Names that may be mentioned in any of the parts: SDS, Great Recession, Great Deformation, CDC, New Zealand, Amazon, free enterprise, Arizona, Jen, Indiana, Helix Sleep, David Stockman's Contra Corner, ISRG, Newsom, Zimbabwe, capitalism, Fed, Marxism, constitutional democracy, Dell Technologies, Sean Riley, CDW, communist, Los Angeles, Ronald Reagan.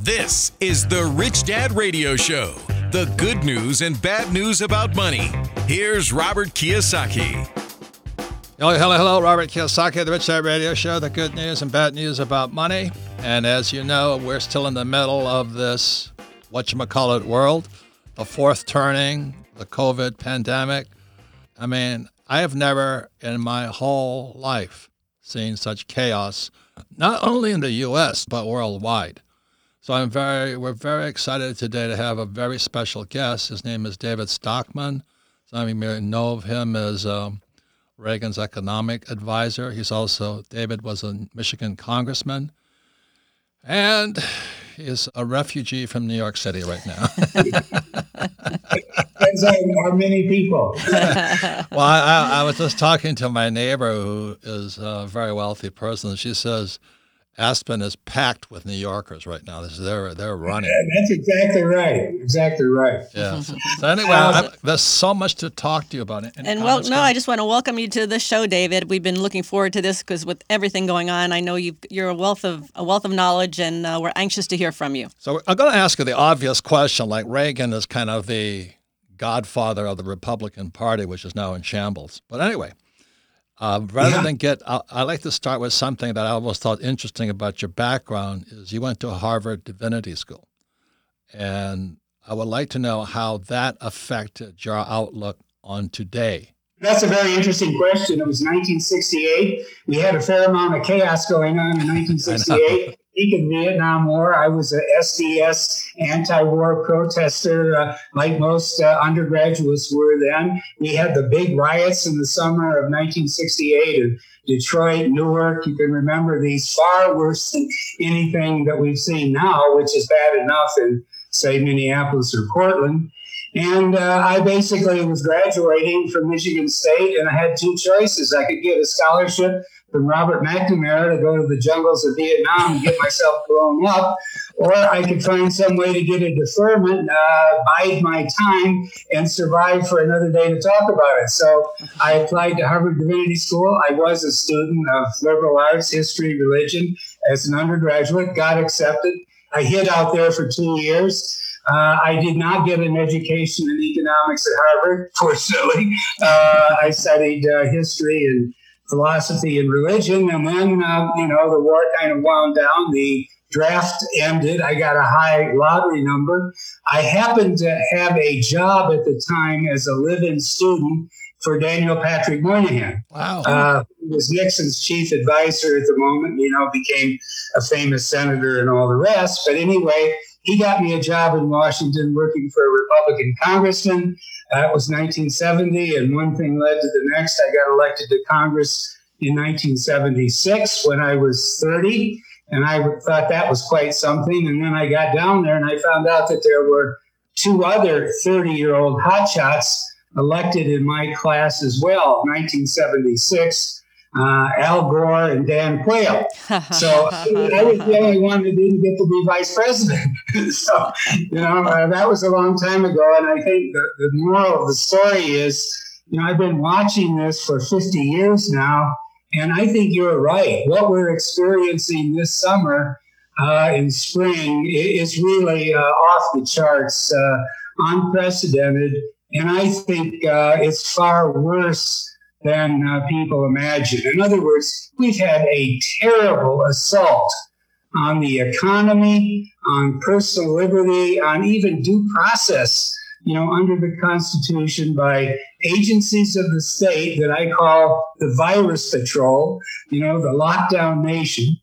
This is the Rich Dad Radio Show, the good news and bad news about money. Here's Robert Kiyosaki. Hello, Robert Kiyosaki, the Rich Dad Radio Show, the good news and bad news about money. And as you know, we're still in the middle of this whatchamacallit world, the fourth turning, the COVID pandemic. I mean, I have never in my whole life seen such chaos, not only in the U.S., but worldwide. So we're very excited today to have a very special guest. His name is David Stockman. Some of you may know of him as Reagan's economic advisor. David was a Michigan congressman. And he's a refugee from New York City right now. As are many people. Well, I was just talking to my neighbor who is a very wealthy person. She says, Aspen is packed with New Yorkers right now. They're running. Yeah, that's exactly right. Exactly right. Yeah. So anyway, there's so much to talk to you about. I just want to welcome you to the show, David. We've been looking forward to this because with everything going on, I know you're a wealth of knowledge, and we're anxious to hear from you. So I'm going to ask you the obvious question. Like, Reagan is kind of the godfather of the Republican Party, which is now in shambles. But anyway. I like to start with something that I always thought interesting about your background is you went to Harvard Divinity School. And I would like to know how that affected your outlook on today. That's a very interesting question. It was 1968. We had a fair amount of chaos going on in 1968. Speaking of Vietnam War, I was an SDS anti-war protester, like most undergraduates were then. We had the big riots in the summer of 1968 in Detroit, Newark. You can remember these far worse than anything that we've seen now, which is bad enough in, say, Minneapolis or Portland. And I basically was graduating from Michigan State, and I had two choices. I could get a scholarship from Robert McNamara to go to the jungles of Vietnam and get myself blown up, or I could find some way to get a deferment, bide my time, and survive for another day to talk about it. So I applied to Harvard Divinity School. I was a student of liberal arts, history, religion as an undergraduate, got accepted. I hid out there for 2 years. I did not get an education in economics at Harvard, fortunately. I studied history and philosophy and religion. And then, the war kind of wound down. The draft ended. I got a high lottery number. I happened to have a job at the time as a live-in student for Daniel Patrick Moynihan. Wow. Who was Nixon's chief advisor at the moment, became a famous senator and all the rest. But anyway, he got me a job in Washington working for a Republican congressman. That was 1970, and one thing led to the next. I got elected to Congress in 1976 when I was 30, and I thought that was quite something. And then I got down there, and I found out that there were two other 30-year-old hotshots elected in my class as well, 1976. Al Gore and Dan Quayle. So I was the only one that didn't get to be vice president. So, that was a long time ago. And I think the moral of the story is, I've been watching this for 50 years now, and I think you're right. What we're experiencing this summer in spring is really off the charts, unprecedented. And I think it's far worse than people imagine. In other words, we've had a terrible assault on the economy, on personal liberty, on even due process, under the Constitution by agencies of the state that I call the virus patrol, the lockdown nation,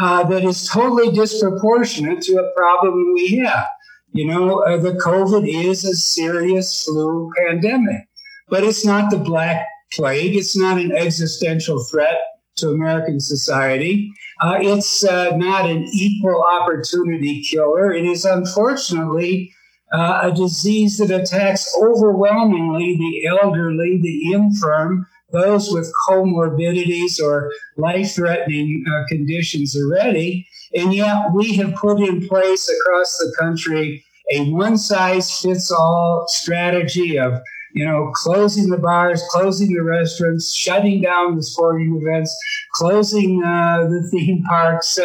that is totally disproportionate to a problem we have. The COVID is a serious flu pandemic, but it's not the Black Plague. It's not an existential threat to American society. It's not an equal opportunity killer. It is unfortunately a disease that attacks overwhelmingly the elderly, the infirm, those with comorbidities or life-threatening conditions already. And yet we have put in place across the country a one-size-fits-all strategy of, you know, closing the bars, closing the restaurants, shutting down the sporting events, closing the theme parks,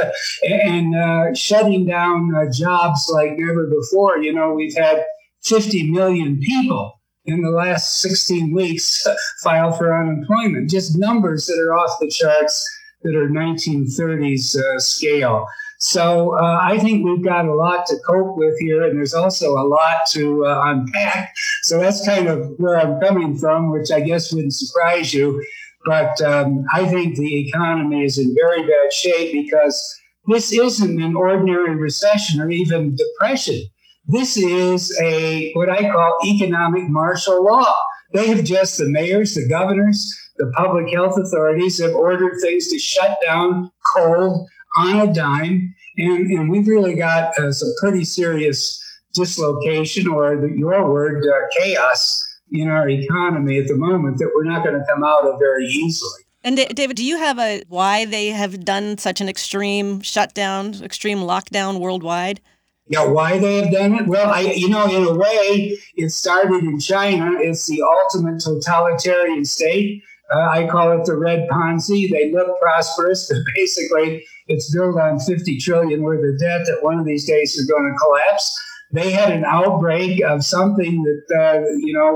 and shutting down jobs like never before. You know, we've had 50 million people in the last 16 weeks file for unemployment, just numbers that are off the charts that are 1930s scale. So I think we've got a lot to cope with here, and there's also a lot to unpack. So that's kind of where I'm coming from, which I guess wouldn't surprise you. But I think the economy is in very bad shape because this isn't an ordinary recession or even depression. This is a what I call economic martial law. They have just, the mayors, the governors, the public health authorities have ordered things to shut down cold on a dime, and we've really got some pretty serious dislocation, or your word, chaos in our economy at the moment that we're not going to come out of very easily. And David, do you have a why they have done such an extreme shutdown, extreme lockdown worldwide? Yeah, why they have done it? Well, in a way, it started in China. It's the ultimate totalitarian state. I call it the Red Ponzi. They look prosperous, but basically it's built on $50 trillion worth of debt that one of these days is going to collapse. They had an outbreak of something that,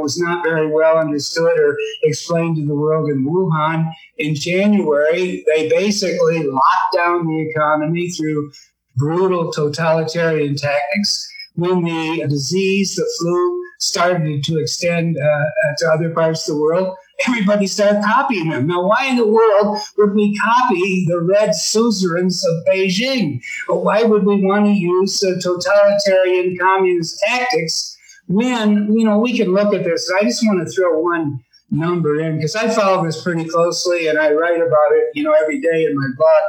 was not very well understood or explained to the world in Wuhan. In January, they basically locked down the economy through brutal totalitarian tactics. When the disease, the flu, started to extend to other parts of the world, everybody started copying them. Now, why in the world would we copy the red suzerains of Beijing? Or why would we want to use totalitarian communist tactics when, we can look at this? I just want to throw one number in because I follow this pretty closely and I write about it, every day in my blog,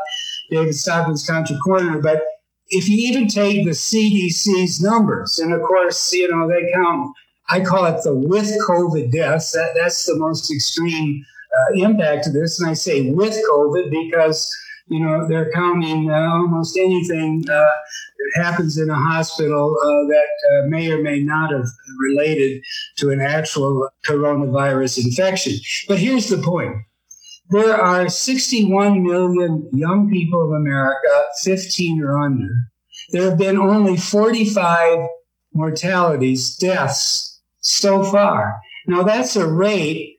David Stockman's Contra Corner. But if you even take the CDC's numbers, and of course, they count, I call it the with COVID deaths. That's the most extreme impact of this. And I say with COVID because, they're counting almost anything that happens in a hospital that may or may not have related to an actual coronavirus infection. But here's the point. There are 61 million young people of America, 15 or under. There have been only 45 mortalities, deaths, so far. Now, that's a rate,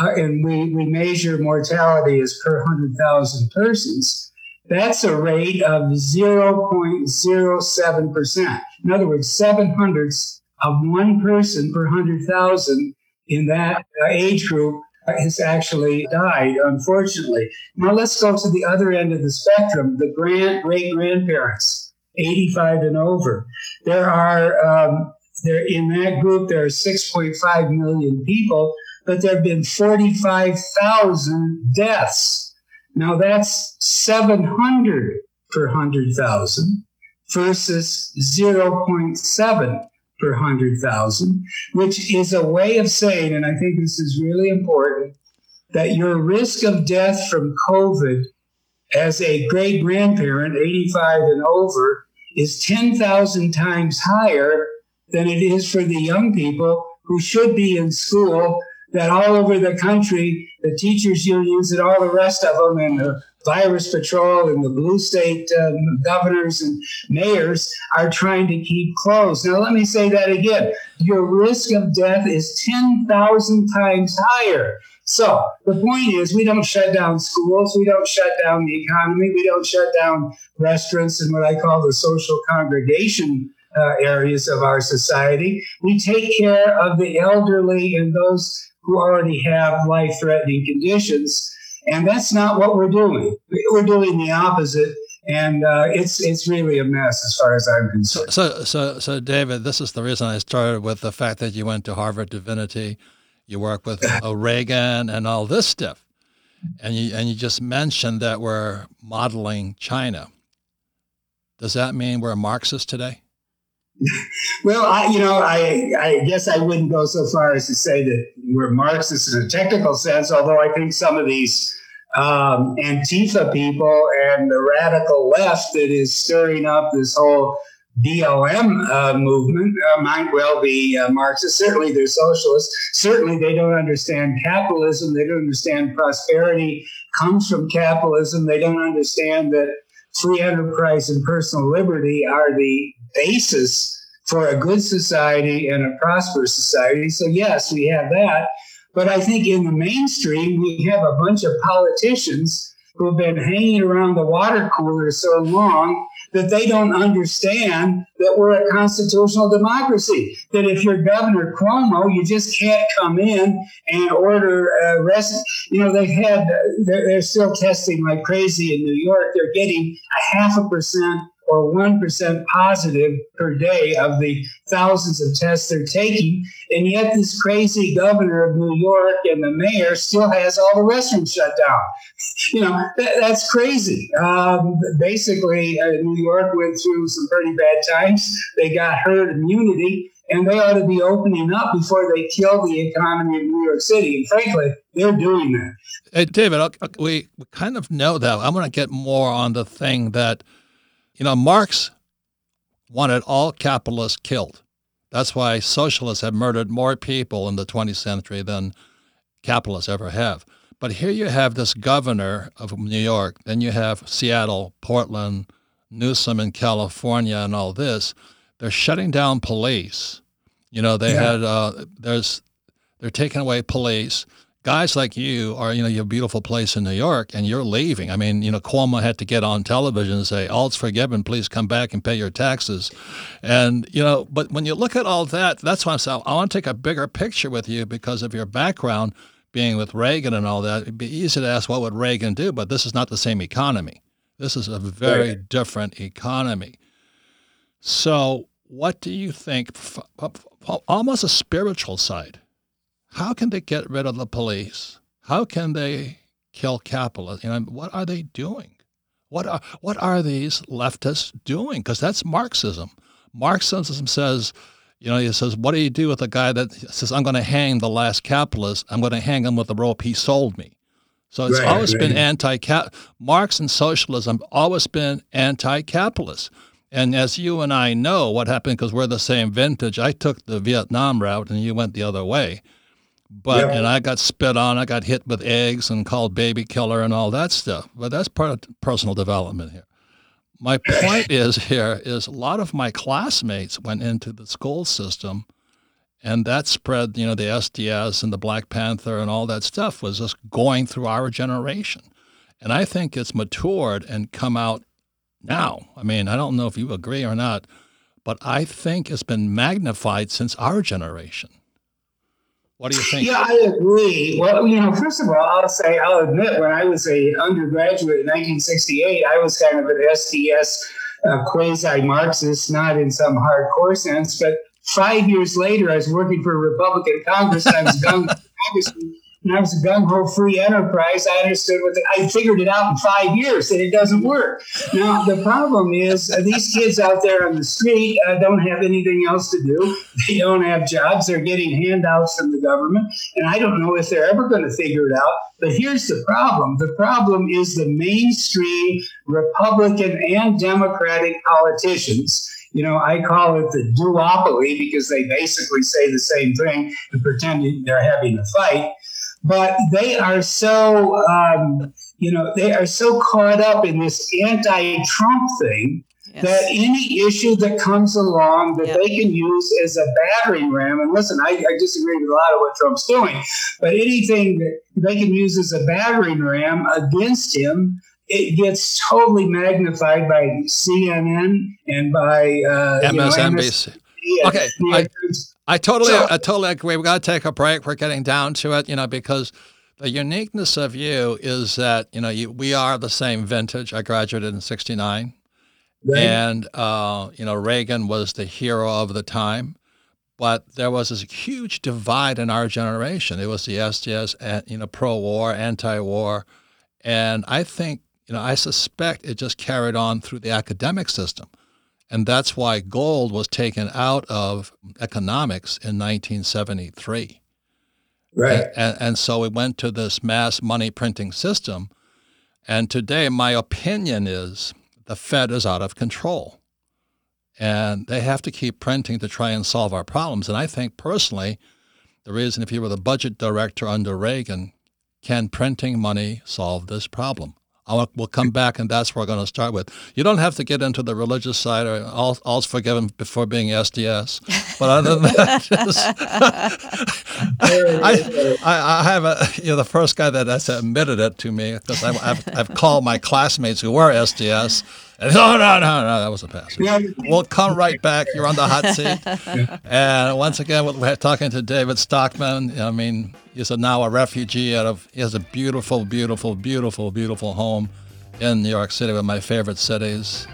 and we measure mortality as per 100,000 persons. That's a rate of 0.07%. In other words, 700ths of one person per 100,000 in that age group has actually died, unfortunately. Now, let's go to the other end of the spectrum, the great-grandparents, 85 and over. There, in that group, there are 6.5 million people, but there have been 45,000 deaths. Now, that's 700 per 100,000 versus 0.7 per 100,000, which is a way of saying, and I think this is really important, that your risk of death from COVID as a great-grandparent, 85 and over, is 10,000 times higher than it is for the young people who should be in school, that all over the country, the teachers' unions and all the rest of them, and the virus patrol and the blue state governors and mayors are trying to keep closed. Now, let me say that again. Your risk of death is 10,000 times higher. So the point is, we don't shut down schools, we don't shut down the economy, we don't shut down restaurants and what I call the social congregation areas of our society. We take care of the elderly and those who already have life-threatening conditions, and that's not what we're doing. We're doing the opposite, and it's really a mess as far as I'm concerned. So, David, this is the reason I started with the fact that you went to Harvard Divinity, you work with Reagan and all this stuff. And you just mentioned that we're modeling China. Does that mean we're Marxists today? Well, I guess I wouldn't go so far as to say that we're Marxists in a technical sense, although I think some of these Antifa people and the radical left that is stirring up this whole BLM movement might well be Marxist. Certainly they're socialists. Certainly they don't understand capitalism. They don't understand prosperity comes from capitalism. They don't understand that free enterprise and personal liberty are the basis for a good society and a prosperous society. So yes, we have that. But I think in the mainstream, we have a bunch of politicians who have been hanging around the water cooler so long that they don't understand that we're a constitutional democracy, that if you're Governor Cuomo, you just can't come in and order arrest. They're still testing like crazy in New York. They're getting 0.5% or 1% positive per day of the thousands of tests they're taking. And yet this crazy governor of New York and the mayor still has all the restaurants shut down. That's crazy. New York went through some pretty bad times. They got herd immunity, and they ought to be opening up before they kill the economy of New York City. And frankly, they're doing that. Hey, David, we kind of know that. I'm going to get more on the thing that, Marx wanted all capitalists killed. That's why socialists have murdered more people in the 20th century than capitalists ever have. But here you have this governor of New York, then you have Seattle, Portland, Newsom in California, and all this. They're shutting down police. They're taking away police. Guys like you are, you have a beautiful place in New York, and you're leaving. I mean, Cuomo had to get on television and say, all's forgiven, please come back and pay your taxes. And, but when you look at all that, that's why I'm saying I want to take a bigger picture with you because of your background being with Reagan and all that. It'd be easy to ask, what would Reagan do? But this is not the same economy. This is a very different economy. So what do you think, almost a spiritual side? How can they get rid of the police? How can they kill capitalists? What are they doing? What are these leftists doing? Because that's Marxism. Marxism says, what do you do with a guy that says, I'm going to hang the last capitalist. I'm going to hang him with the rope he sold me. So it's always been anti-cap. Marx and socialism have always been anti-capitalist. And as you and I know what happened, because we're the same vintage, I took the Vietnam route and you went the other way. But and I got spit on, I got hit with eggs and called baby killer and all that stuff. But that's part of personal development here. My point is a lot of my classmates went into the school system, and that spread, the SDS and the Black Panther and all that stuff was just going through our generation. And I think it's matured and come out now. I mean, I don't know if you agree or not, but I think it's been magnified since our generation. What do you think? Yeah, I agree. Well, first of all, I'll admit when I was an undergraduate in 1968, I was kind of an SDS quasi-Marxist, not in some hardcore sense. But 5 years later, I was working for a Republican Congress. I was a gung-ho free enterprise. I understood I figured it out in 5 years that it doesn't work. Now, the problem is these kids out there on the street don't have anything else to do. They don't have jobs. They're getting handouts from the government. And I don't know if they're ever going to figure it out. But here's the problem. The problem is the mainstream Republican and Democratic politicians. I call it the duopoly because they basically say the same thing and pretend they're having a fight. But they are so, caught up in this anti-Trump thing that any issue that comes along that they can use as a battering ram, and listen, I disagree with a lot of what Trump's doing, but anything that they can use as a battering ram against him, it gets totally magnified by CNN and by MSNBC. Okay. I totally agree. We've got to take a break. We're getting down to it, because the uniqueness of you is that, we are the same vintage. I graduated in 69 and Reagan was the hero of the time, But there was this huge divide in our generation. It was the SDS, pro-war, anti-war. And I think, I suspect it just carried on through the academic system. And that's why gold was taken out of economics in 1973. Right. And so we went to this mass money printing system. And today, my opinion is the Fed is out of control. And they have to keep printing to try and solve our problems. And I think personally, the reason if you were the budget director under Reagan, can printing money solve this problem? We'll come back, and that's where we're going to start with. You don't have to get into the religious side, or all's forgiven before being SDS. But other than that, I have the first guy that has admitted it to me, because I've called my classmates who were SDS. No, that wasn't passing. We'll come right back. You're on the hot seat. And once again, we're talking to David Stockman. I mean, he's now a refugee he has a beautiful, beautiful, beautiful, beautiful home in New York City, one of my favorite cities.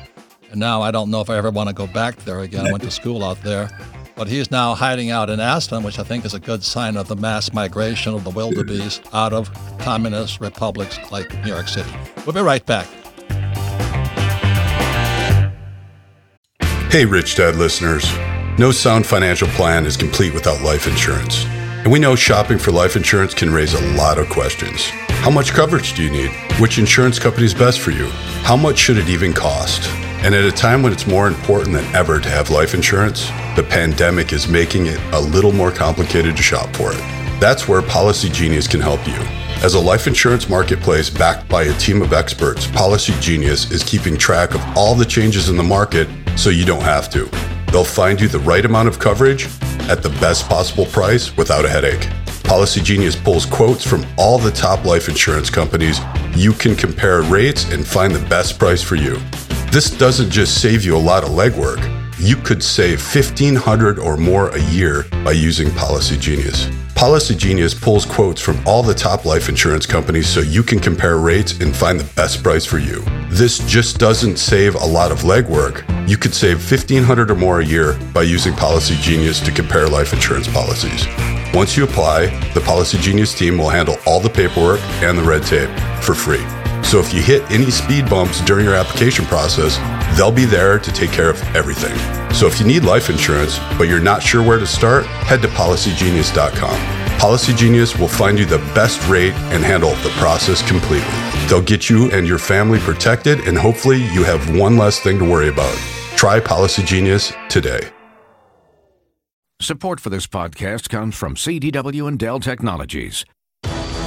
And now I don't know if I ever want to go back there again. I went to school out there. But he's now hiding out in Aspen, which I think is a good sign of the mass migration of the wildebeest out of communist republics like New York City. We'll be right back. Hey, Rich Dad listeners. No sound financial plan is complete without life insurance. And we know shopping for life insurance can raise a lot of questions. How much coverage do you need? Which insurance company is best for you? How much should it even cost? And at a time when it's more important than ever to have life insurance, the pandemic is making it a little more complicated to shop for it. That's where Policy Genius can help you. As a life insurance marketplace backed by a team of experts, Policy Genius is keeping track of all the changes in the market so you don't have to. They'll find you the right amount of coverage at the best possible price without a headache. Policy Genius pulls quotes from all the top life insurance companies. You can compare rates and find the best price for you. This doesn't just save you a lot of legwork. You could save $1,500 or more a year by using Policy Genius. Policy Genius pulls quotes from all the top life insurance companies so you can compare rates and find the best price for you. This just doesn't save a lot of legwork. You could save $1,500 or more a year by using Policy Genius to compare life insurance policies. Once you apply, the Policy Genius team will handle all the paperwork and the red tape for free. So if you hit any speed bumps during your application process, they'll be there to take care of everything. So if you need life insurance, but you're not sure where to start, head to PolicyGenius.com. Policy Genius will find you the best rate and handle the process completely. They'll get you and your family protected, and hopefully you have one less thing to worry about. Try Policy Genius today. Support for this podcast comes from CDW and Dell Technologies.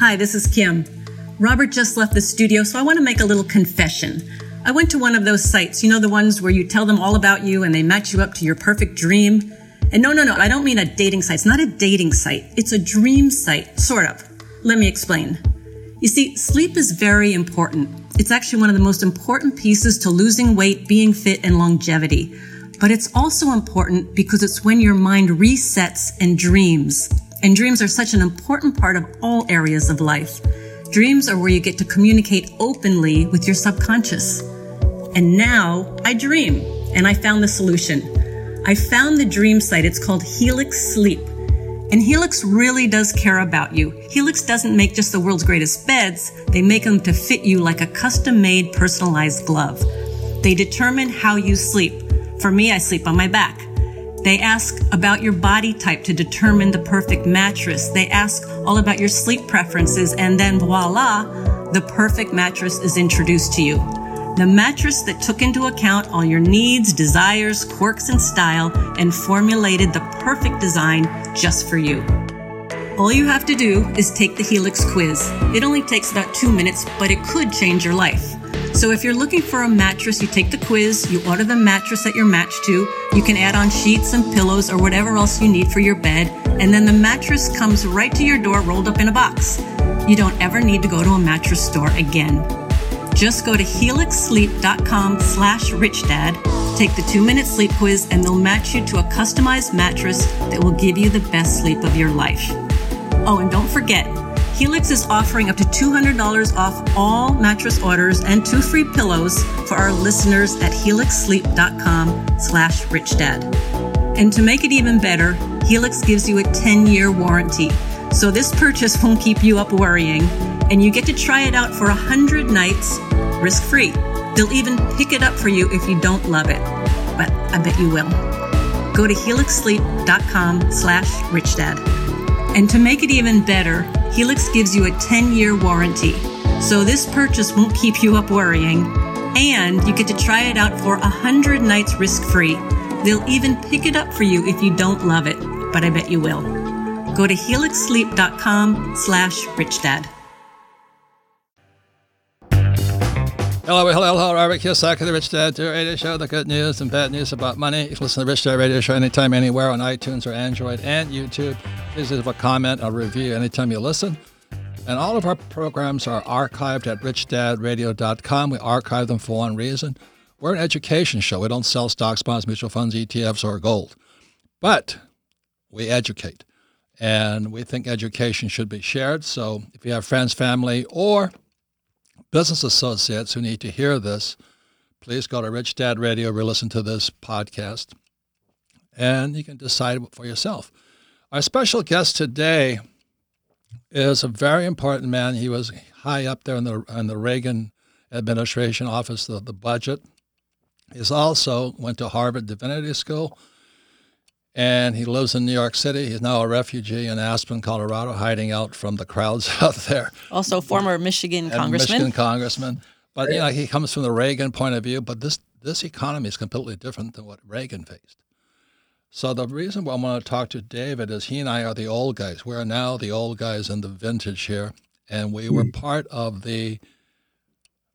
Hi, this is Kim. Robert just left the studio, so I want to make a little confession. I went to one of those sites, the ones where you tell them all about you and they match you up to your perfect dream. And no, I don't mean a dating site. It's not a dating site. It's a dream site, sort of. Let me explain. You see, sleep is very important. It's actually one of the most important pieces to losing weight, being fit, and longevity. But it's also important because it's when your mind resets and dreams. And dreams are such an important part of all areas of life. Dreams are where you get to communicate openly with your subconscious. And now I dream, and I found the solution. I found the dream site. It's called Helix Sleep. And Helix really does care about you. Helix doesn't make just the world's greatest beds. They make them to fit you like a custom-made personalized glove. They determine how you sleep. For me, I sleep on my back. They ask about your body type to determine the perfect mattress. They ask all about your sleep preferences, and then voila, the perfect mattress is introduced to you. The mattress that took into account all your needs, desires, quirks, and style, and formulated the perfect design just for you. All you have to do is take the Helix quiz. It only takes about 2 minutes, but it could change your life. So if you're looking for a mattress, you take the quiz, you order the mattress that you're matched to, you can add on sheets and pillows or whatever else you need for your bed, and then the mattress comes right to your door rolled up in a box. You don't ever need to go to a mattress store again. Just go to helixsleep.com/richdad, take the 2-minute sleep quiz, and they'll match you to a customized mattress that will give you the best sleep of your life. Oh, and don't forget, Helix is offering up to $200 off all mattress orders and 2 free pillows for our listeners at helixsleep.com/richdad. And to make it even better, Helix gives you a 10-year warranty. So this purchase won't keep you up worrying, and you get to try it out for 100 nights, risk-free. They'll even pick it up for you if you don't love it, but I bet you will. Go to helixsleep.com/richdad. And to make it even better, Helix gives you a 10-year warranty. So this purchase won't keep you up worrying, and you get to try it out for 100 nights risk-free. They'll even pick it up for you if you don't love it, but I bet you will. Go to helixsleep.com/richdad. Hello, Robert Kiyosaki, the Rich Dad Radio Show, the good news and bad news about money. You can listen to the Rich Dad Radio Show anytime, anywhere on iTunes or Android and YouTube. Please leave a comment, a review anytime you listen. And all of our programs are archived at richdadradio.com. We archive them for one reason. We're an education show. We don't sell stocks, bonds, mutual funds, ETFs, or gold. But we educate. And we think education should be shared. So if you have friends, family, or business associates who need to hear this, please go to Rich Dad Radio or listen to this podcast. And you can decide for yourself. Our special guest today is a very important man. He was high up there in the Reagan administration office of the budget. He's also went to Harvard Divinity School. And he lives in New York City. He's now a refugee in Aspen, Colorado, hiding out from the crowds out there. Also former Michigan congressman. But you know, he comes from the Reagan point of view. But this economy is completely different than what Reagan faced. So the reason why I want to talk to David is he and I are the old guys. We're now the old guys in the vintage here. And we were part of the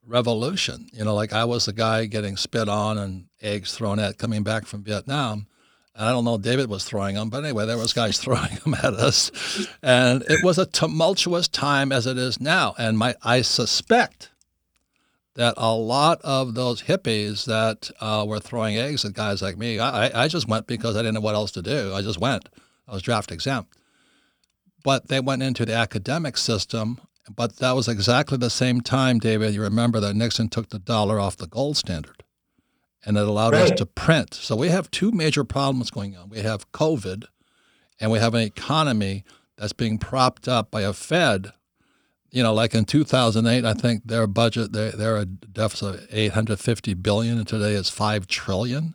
revolution. You know, like I was the guy getting spit on and eggs thrown at coming back from Vietnam. And I don't know if David was throwing them, but anyway, there was guys throwing them at us. And it was a tumultuous time as it is now. And I suspect that a lot of those hippies that were throwing eggs at guys like me, I just went because I didn't know what else to do. I just went. I was draft exempt. But they went into the academic system. But that was exactly the same time, David, you remember that Nixon took the dollar off the gold standard. And it allowed us to print. So we have two major problems going on. We have COVID, and we have an economy that's being propped up by a Fed. You know, like in 2008, I think their budget, they're a deficit of $850 billion, and today it's $5 trillion.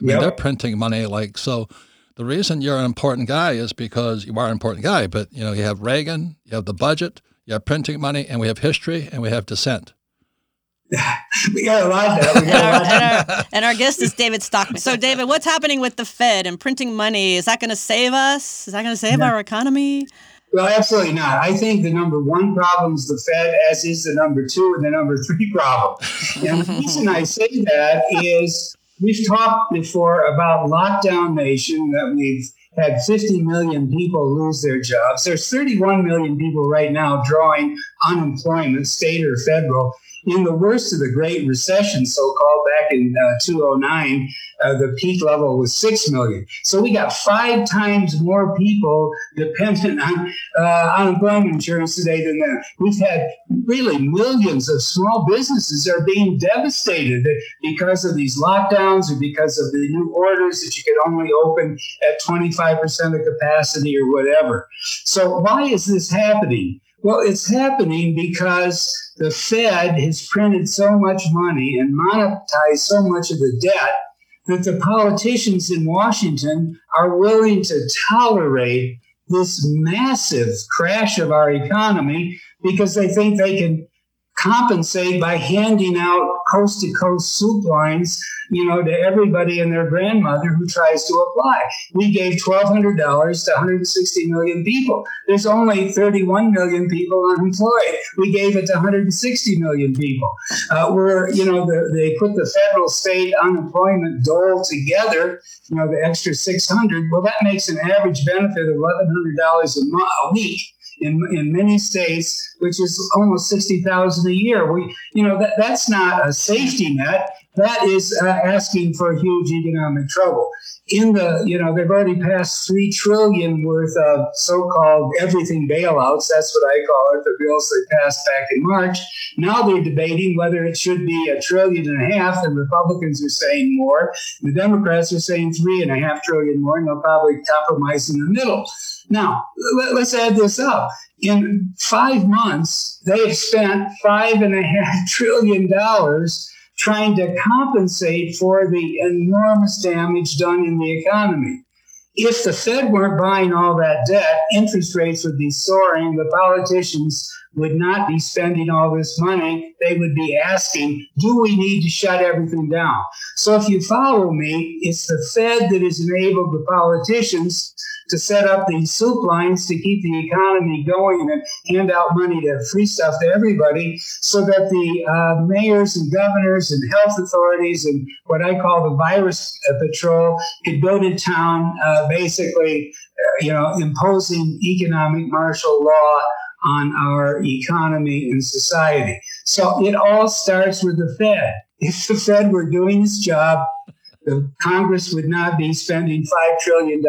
I mean, they're printing money like so. The reason you're an important guy is because you are an important guy, but, you know, you have Reagan, you have the budget, you have printing money, and we have history, and we have dissent. We got a lot now. And our guest is David Stockman. So, David, what's happening with the Fed and printing money? Is that going to save us? Is that going to save our economy? Well, absolutely not. I think the number one problem is the Fed, as is the number two and the number three problem. And the reason I say that is we've talked before about lockdown nation, that we've had 50 million people lose their jobs. There's 31 million people right now drawing unemployment, state or federal. In the worst of the Great Recession, so-called, back in 2009, the peak level was 6 million. So we got 5 times more people dependent on unemployment insurance today than that. We've had really millions of small businesses are being devastated because of these lockdowns or because of the new orders that you could only open at 25% of capacity or whatever. So why is this happening? Well, it's happening because the Fed has printed so much money and monetized so much of the debt that the politicians in Washington are willing to tolerate this massive crash of our economy because they think they can compensate by handing out coast-to-coast soup lines, to everybody and their grandmother who tries to apply. We gave $1,200 to 160 million people. There's only 31 million people unemployed. We gave it to 160 million people. They put the federal state unemployment dole together, the extra 600. Well, that makes an average benefit of $1,100 a week. In many states, which is almost $60,000 a year. That's not a safety net. That is asking for huge economic trouble. They've already passed $3 trillion worth of so-called everything bailouts. That's what I call it, the bills they passed back in March. Now they're debating whether it should be $1.5 trillion, and Republicans are saying more. The Democrats are saying $3.5 trillion more, and they'll probably compromise in the middle. Now, let's add this up. In 5 months, they've spent $5.5 trillion trying to compensate for the enormous damage done in the economy. If the Fed weren't buying all that debt, interest rates would be soaring. The politicians would not be spending all this money. They would be asking, do we need to shut everything down? So if you follow me, it's the Fed that has enabled the politicians to set up these soup lines to keep the economy going and hand out money to free stuff to everybody so that the mayors and governors and health authorities and what I call the virus patrol could go to town, imposing economic martial law on our economy and society. So it all starts with the Fed. If the Fed were doing its job, the Congress would not be spending $5 trillion.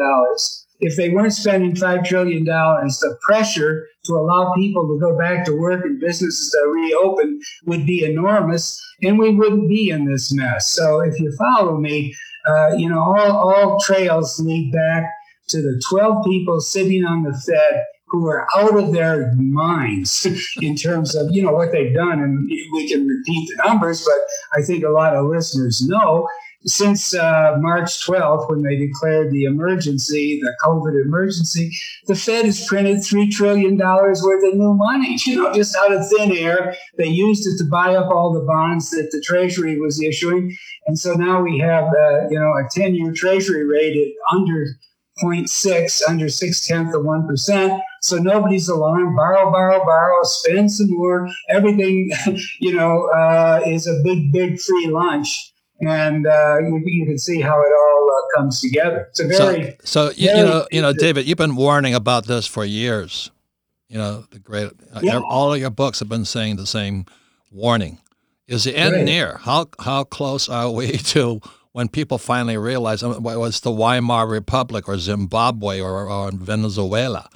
If they weren't spending $5 trillion, the pressure to allow people to go back to work and businesses to reopen would be enormous, and we wouldn't be in this mess. So if you follow me, all trails lead back to the 12 people sitting on the Fed who are out of their minds in terms of, what they've done. And we can repeat the numbers, but I think a lot of listeners know. Since March 12th, when they declared the emergency, the COVID emergency, the Fed has printed $3 trillion worth of new money, just out of thin air. They used it to buy up all the bonds that the Treasury was issuing. And so now we have, a 10-year Treasury rate at under 0.6, under 0.6%. So nobody's alarmed. Borrow, borrow, borrow, spend some more. Everything, is a big, big free lunch. And you can see how it all comes together. It's a very David, you've been warning about this for years. All of your books have been saying the same warning. Is the end near? How close are we to when people finally realize it was the Weimar Republic or Zimbabwe or Venezuela?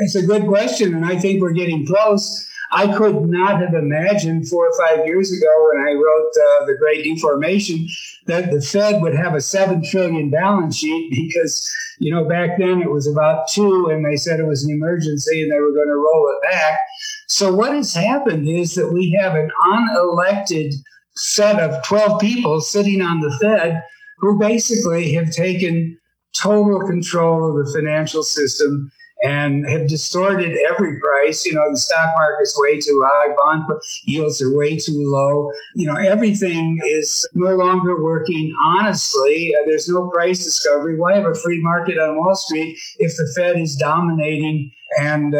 It's a good question, and I think we're getting close. I could not have imagined 4 or 5 years ago when I wrote The Great Deformation that the Fed would have a $7 trillion balance sheet because, back then it was about 2 and they said it was an emergency and they were going to roll it back. So what has happened is that we have an unelected set of 12 people sitting on the Fed who basically have taken total control of the financial system and have distorted every price. The stock market's way too high, bond yields are way too low. Everything is no longer working honestly. There's no price discovery. Why have a free market on Wall Street if the Fed is dominating and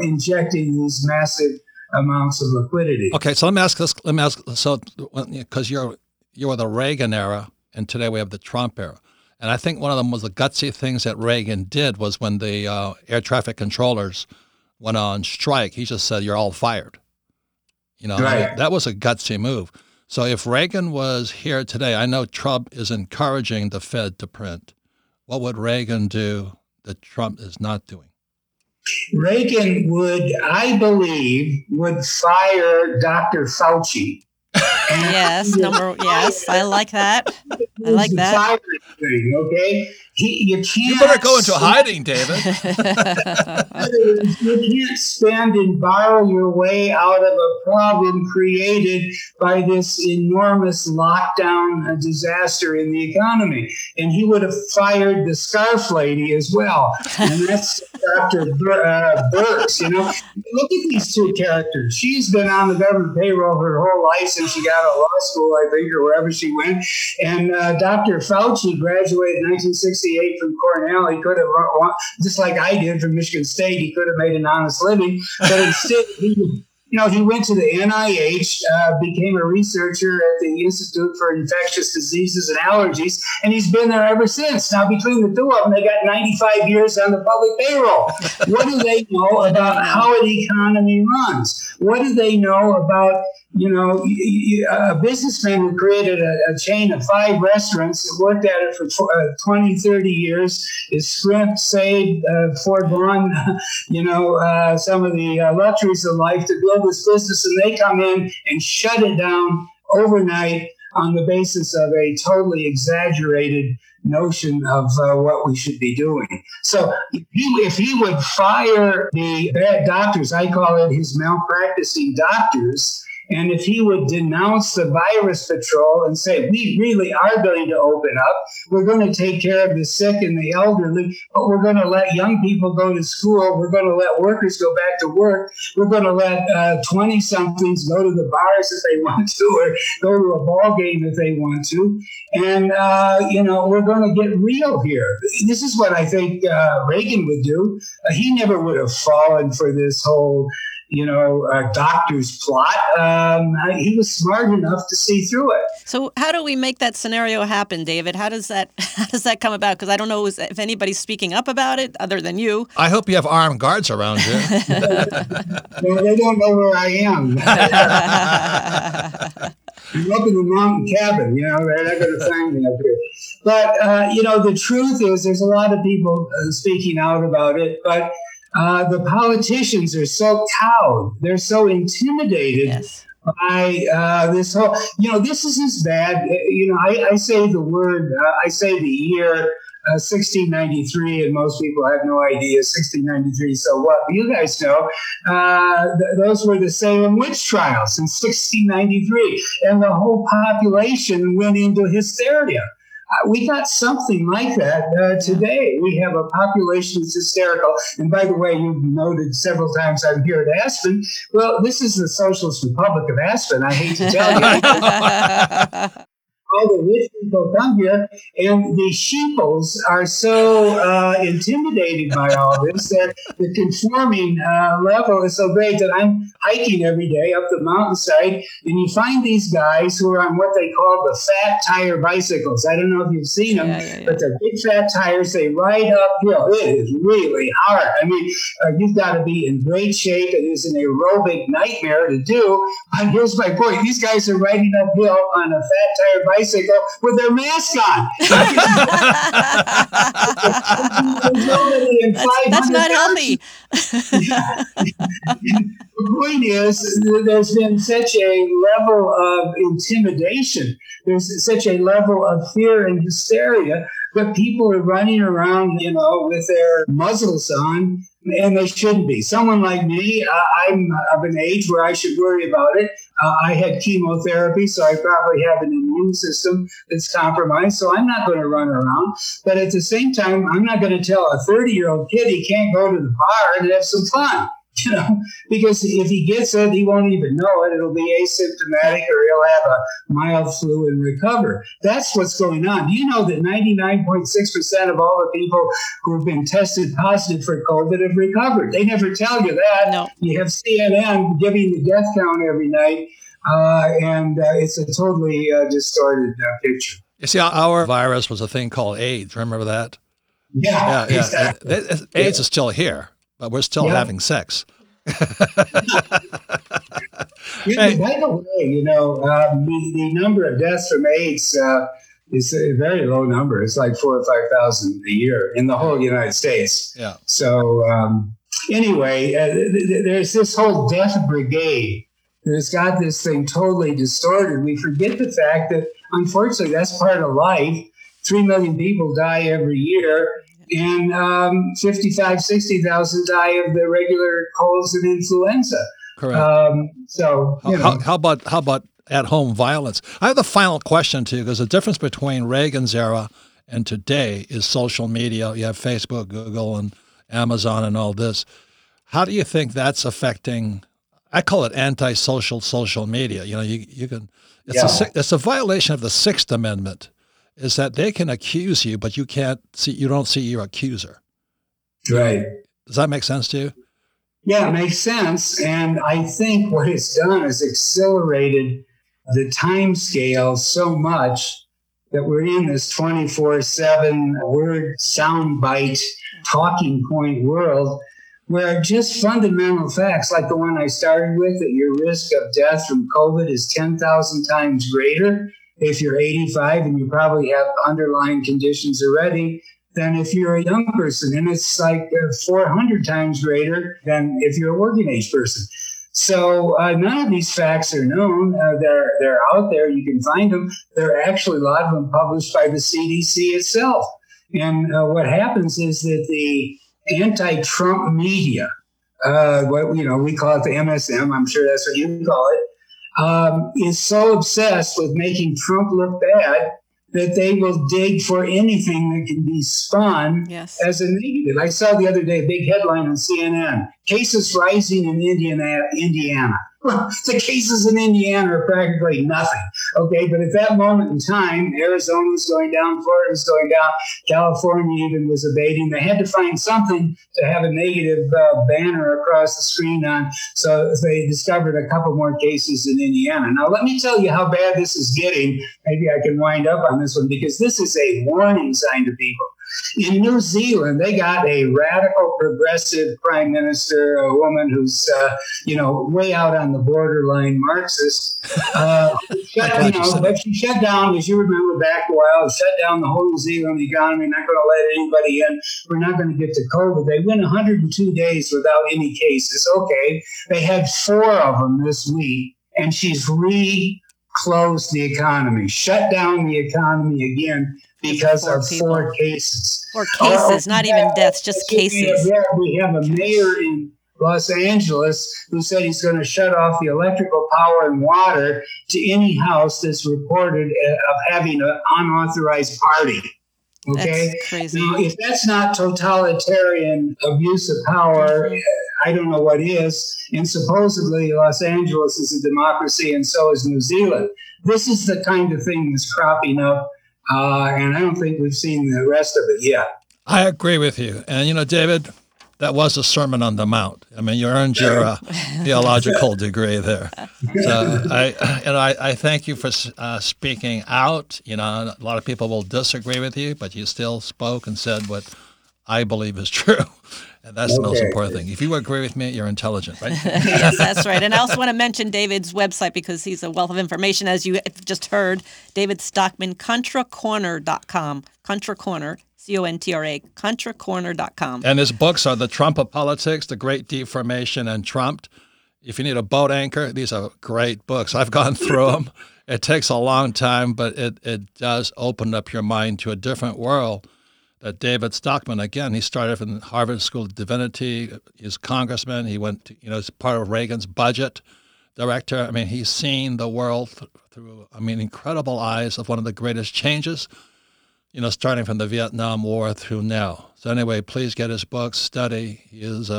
injecting these massive amounts of liquidity? Okay, so let me ask this. Because you were the Reagan era, and today we have the Trump era. And I think one of them was the gutsy things that Reagan did was when the air traffic controllers went on strike, he just said, "You're all fired." Right. That was a gutsy move. So if Reagan was here today, I know Trump is encouraging the Fed to print. What would Reagan do that Trump is not doing? Reagan would fire Dr. Fauci. Yes, I like that. thing, okay? You can't. You better go into hiding, David. You can't stand and borrow your way out of a problem created by this enormous lockdown disaster in the economy. And he would have fired the scarf lady as well. And that's Dr. Burks, you know. Look at these two characters. She's been on the government payroll her whole life since she got out of law school, I think, or wherever she went. And Dr. Fauci graduated in 1968 from Cornell. He could have, just like I did from Michigan State, he could have made an honest living. But instead, he went to the NIH, became a researcher at the Institute for Infectious Diseases and Allergies, and he's been there ever since. Now, between the two of them, they got 95 years on the public payroll. What do they know about how an economy runs? What do they know about, a businessman who created a chain of 5 restaurants, worked at it for 20, 30 years, is scrimped, saved, forgone, some of the luxuries of life to build this business, and they come in and shut it down overnight on the basis of a totally exaggerated notion of what we should be doing. So if he would fire the bad doctors, I call it his malpracticing doctors, and if he would denounce the virus patrol and say, we really are going to open up, we're going to take care of the sick and the elderly, but we're going to let young people go to school, we're going to let workers go back to work, we're going to let 20-somethings go to the bars if they want to, or go to a ball game if they want to, and, we're going to get real here. This is what I think Reagan would do. He never would have fallen for this whole doctor's plot. He was smart enough to see through it. So how do we make that scenario happen, David? How does that come about? Because I don't know if anybody's speaking up about it other than you. I hope you have armed guards around you. Well, they don't know where I am. I'm up in the mountain cabin, they're not going to find me up here. But, the truth is there's a lot of people speaking out about it, but the politicians are so cowed. They're so intimidated by this whole, this is as bad. I say the word, I say the year 1693, and most people have no idea 1693, so what? But you guys know, those were the Salem witch trials in 1693, and the whole population went into hysteria. We got something like that today. We have a population that's hysterical. And by the way, you've noted several times I'm here at Aspen. Well, this is the Socialist Republic of Aspen, I hate to tell you. All the rich people come here, and the sheeples are so intimidated by all this that the conforming level is so great that I'm hiking every day up the mountainside, and you find these guys who are on what they call the fat tire bicycles. I don't know if you've seen them, but they're big fat tires. They ride uphill. It is really hard. I mean, you've got to be in great shape. It is an aerobic nightmare to do. And here's my point. These guys are riding uphill on a fat tire bicycle with their mask on. That's not healthy. The point is, there's been such a level of intimidation. There's such a level of fear and hysteria that people are running around, with their muzzles on. And they shouldn't be. Someone like me, I'm of an age where I should worry about it. I had chemotherapy, so I probably have an immune system that's compromised, so I'm not going to run around. But at the same time, I'm not going to tell a 30-year-old kid he can't go to the bar and have some fun. Because if he gets it, he won't even know it. It'll be asymptomatic, or he'll have a mild flu and recover. That's what's going on. Do you know that 99.6% of all the people who have been tested positive for COVID have recovered? They never tell you that. No. You have CNN giving the death count every night, and it's a totally distorted picture. You see, our virus was a thing called AIDS. Remember that? Yeah. Exactly. AIDS is still here. But we're still having sex. By the way, the number of deaths from AIDS is a very low number. It's like 4,000 or 5,000 a year in the whole United States. Yeah. So there's this whole death brigade that's got this thing totally distorted. We forget the fact that, unfortunately, that's part of life. 3 million people die every year, and 55, 60,000 die of the regular colds and influenza. Correct. How about at-home violence? I have the final question to you, because the difference between Reagan's era and today is social media. You have Facebook, Google, and Amazon and all this. How do you think that's affecting, I call it antisocial social media. You know, you can, it's a violation of the Sixth Amendment, is that they can accuse you, but you don't see your accuser. Right. Does that make sense to you? Yeah, it makes sense. And I think what it's done is accelerated the time scale so much that we're in this 24/7 word soundbite talking point world, where just fundamental facts like the one I started with, that your risk of death from COVID is 10,000 times greater if you're 85 and you probably have underlying conditions already, than if you're a young person. And it's like 400 times greater than if you're a working age person. So none of these facts are known. They're out there. You can find them. There are actually a lot of them published by the CDC itself. And what happens is that the anti-Trump media, we call it the MSM, I'm sure that's what you call it, is so obsessed with making Trump look bad that they will dig for anything that can be spun as a negative. I saw the other day a big headline on CNN, cases rising in Indiana. Well, the cases in Indiana are practically nothing, okay? But at that moment in time, Arizona was going down, Florida was going down, California even was abating. They had to find something to have a negative banner across the screen on, so they discovered a couple more cases in Indiana. Now, let me tell you how bad this is getting. Maybe I can wind up on this one, because this is a warning sign to people. In New Zealand, they got a radical progressive prime minister, a woman who's, way out on the borderline Marxist. But she shut down, as you remember back a while, shut down the whole New Zealand economy, not going to let anybody in. We're not going to get to COVID. They went 102 days without any cases. Okay. They had 4 of them this week, and she's closed the economy, shut down the economy again because of 4 cases. 4 cases, not even deaths, just cases. Yeah, we have a mayor in Los Angeles who said he's going to shut off the electrical power and water to any house that's reported of having an unauthorized party. Okay, that's crazy. Now, if that's not totalitarian abuse of power, I don't know what is. And supposedly Los Angeles is a democracy, and so is New Zealand. This is the kind of thing that's cropping up, and I don't think we've seen the rest of it yet. I agree with you. And, David, that was a Sermon on the Mount. I mean, you earned your theological degree there. So I thank you for speaking out. A lot of people will disagree with you, but you still spoke and said what I believe is true. And that's the most important thing. If you agree with me, you're intelligent, right? Yes, that's right. And I also want to mention David's website, because he's a wealth of information, as you just heard. David Stockman, ContraCorner.com. Contra Corner, CONTRA, ContraCorner.com. And his books are The Trump of Politics, The Great Deformation, and Trumped. If you need a boat anchor, these are great books. I've gone through them. It takes a long time, but it does open up your mind to a different world. David Stockman, again, he started from Harvard School of Divinity. He's congressman. He went to, he's part of Reagan's budget director. I mean, he's seen the world through, incredible eyes of one of the greatest changes, starting from the Vietnam War through now. So anyway, please get his books, study. He is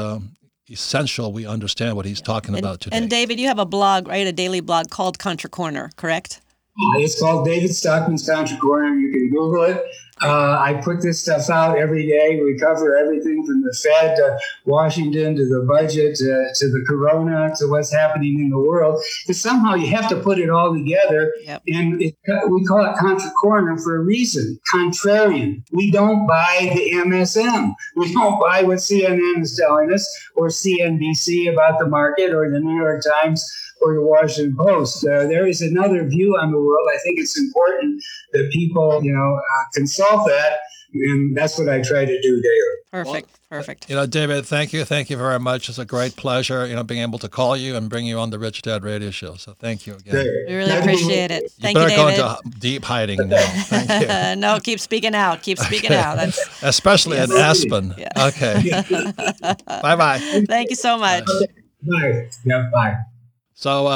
essential we understand what he's talking about today. And David, you have a blog, right? A daily blog called Contra Corner, correct? It's called David Stockman's Contra Corner. You can Google it. I put this stuff out every day. We cover everything from the Fed to Washington to the budget to the corona to what's happening in the world. Because somehow you have to put it all together. Yep. And we call it Contra Corner for a reason. Contrarian. We don't buy the MSM. We don't buy what CNN is telling us, or CNBC about the market, or the New York Times, or the Washington Post. There is another view on the world. I think it's important that people, consult that. And that's what I try to do there. Perfect. You know, David, thank you very much. It's a great pleasure, being able to call you and bring you on the Rich Dad Radio Show. So thank you again. We really appreciate it. Thank you, David. Go into deep hiding now. Thank you. No, keep speaking out. Keep speaking out. That's, especially in Aspen. Yeah. Okay. Bye-bye. Thank you so much. Bye. Yeah, bye. So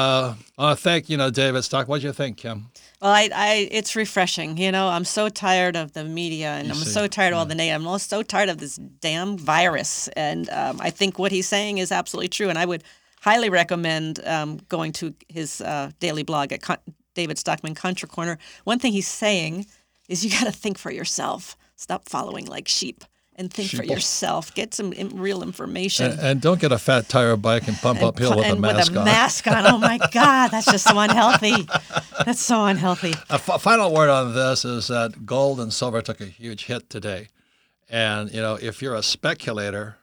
I thank David Stockman. What do you think, Kim? Well, it's refreshing. I'm so tired of the media, and so tired of all the negative. I'm so tired of this damn virus. And I think what he's saying is absolutely true. And I would highly recommend going to his daily blog at David Stockman Contra Corner. One thing he's saying is you got to think for yourself. Stop following like sheep. And think for yourself. Get some real information. And don't get a fat tire bike and pump uphill with a mask on. Oh, my God. That's just so unhealthy. That's so unhealthy. A final word on this is that gold and silver took a huge hit today. And, if you're a speculator,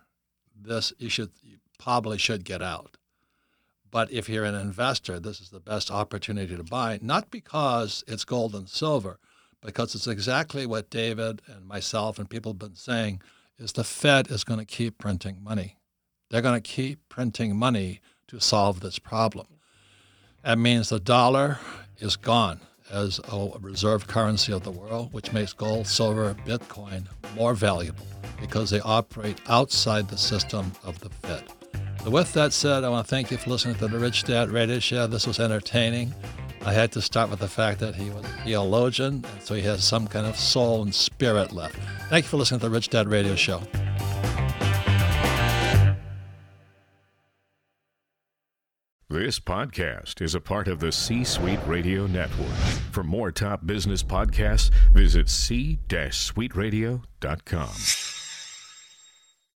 you probably should get out. But if you're an investor, this is the best opportunity to buy, not because it's gold and silver, because it's exactly what David and myself and people have been saying is the Fed is going to keep printing money. They're going to keep printing money to solve this problem. That means the dollar is gone as a reserve currency of the world, which makes gold, silver, Bitcoin more valuable because they operate outside the system of the Fed. So with that said, I want to thank you for listening to the Rich Dad Radio Show. This was entertaining. I had to start with the fact that he was a theologian, and so he has some kind of soul and spirit left. Thank you for listening to the Rich Dad Radio Show. This podcast is a part of the C-Suite Radio Network. For more top business podcasts, visit c-suiteradio.com.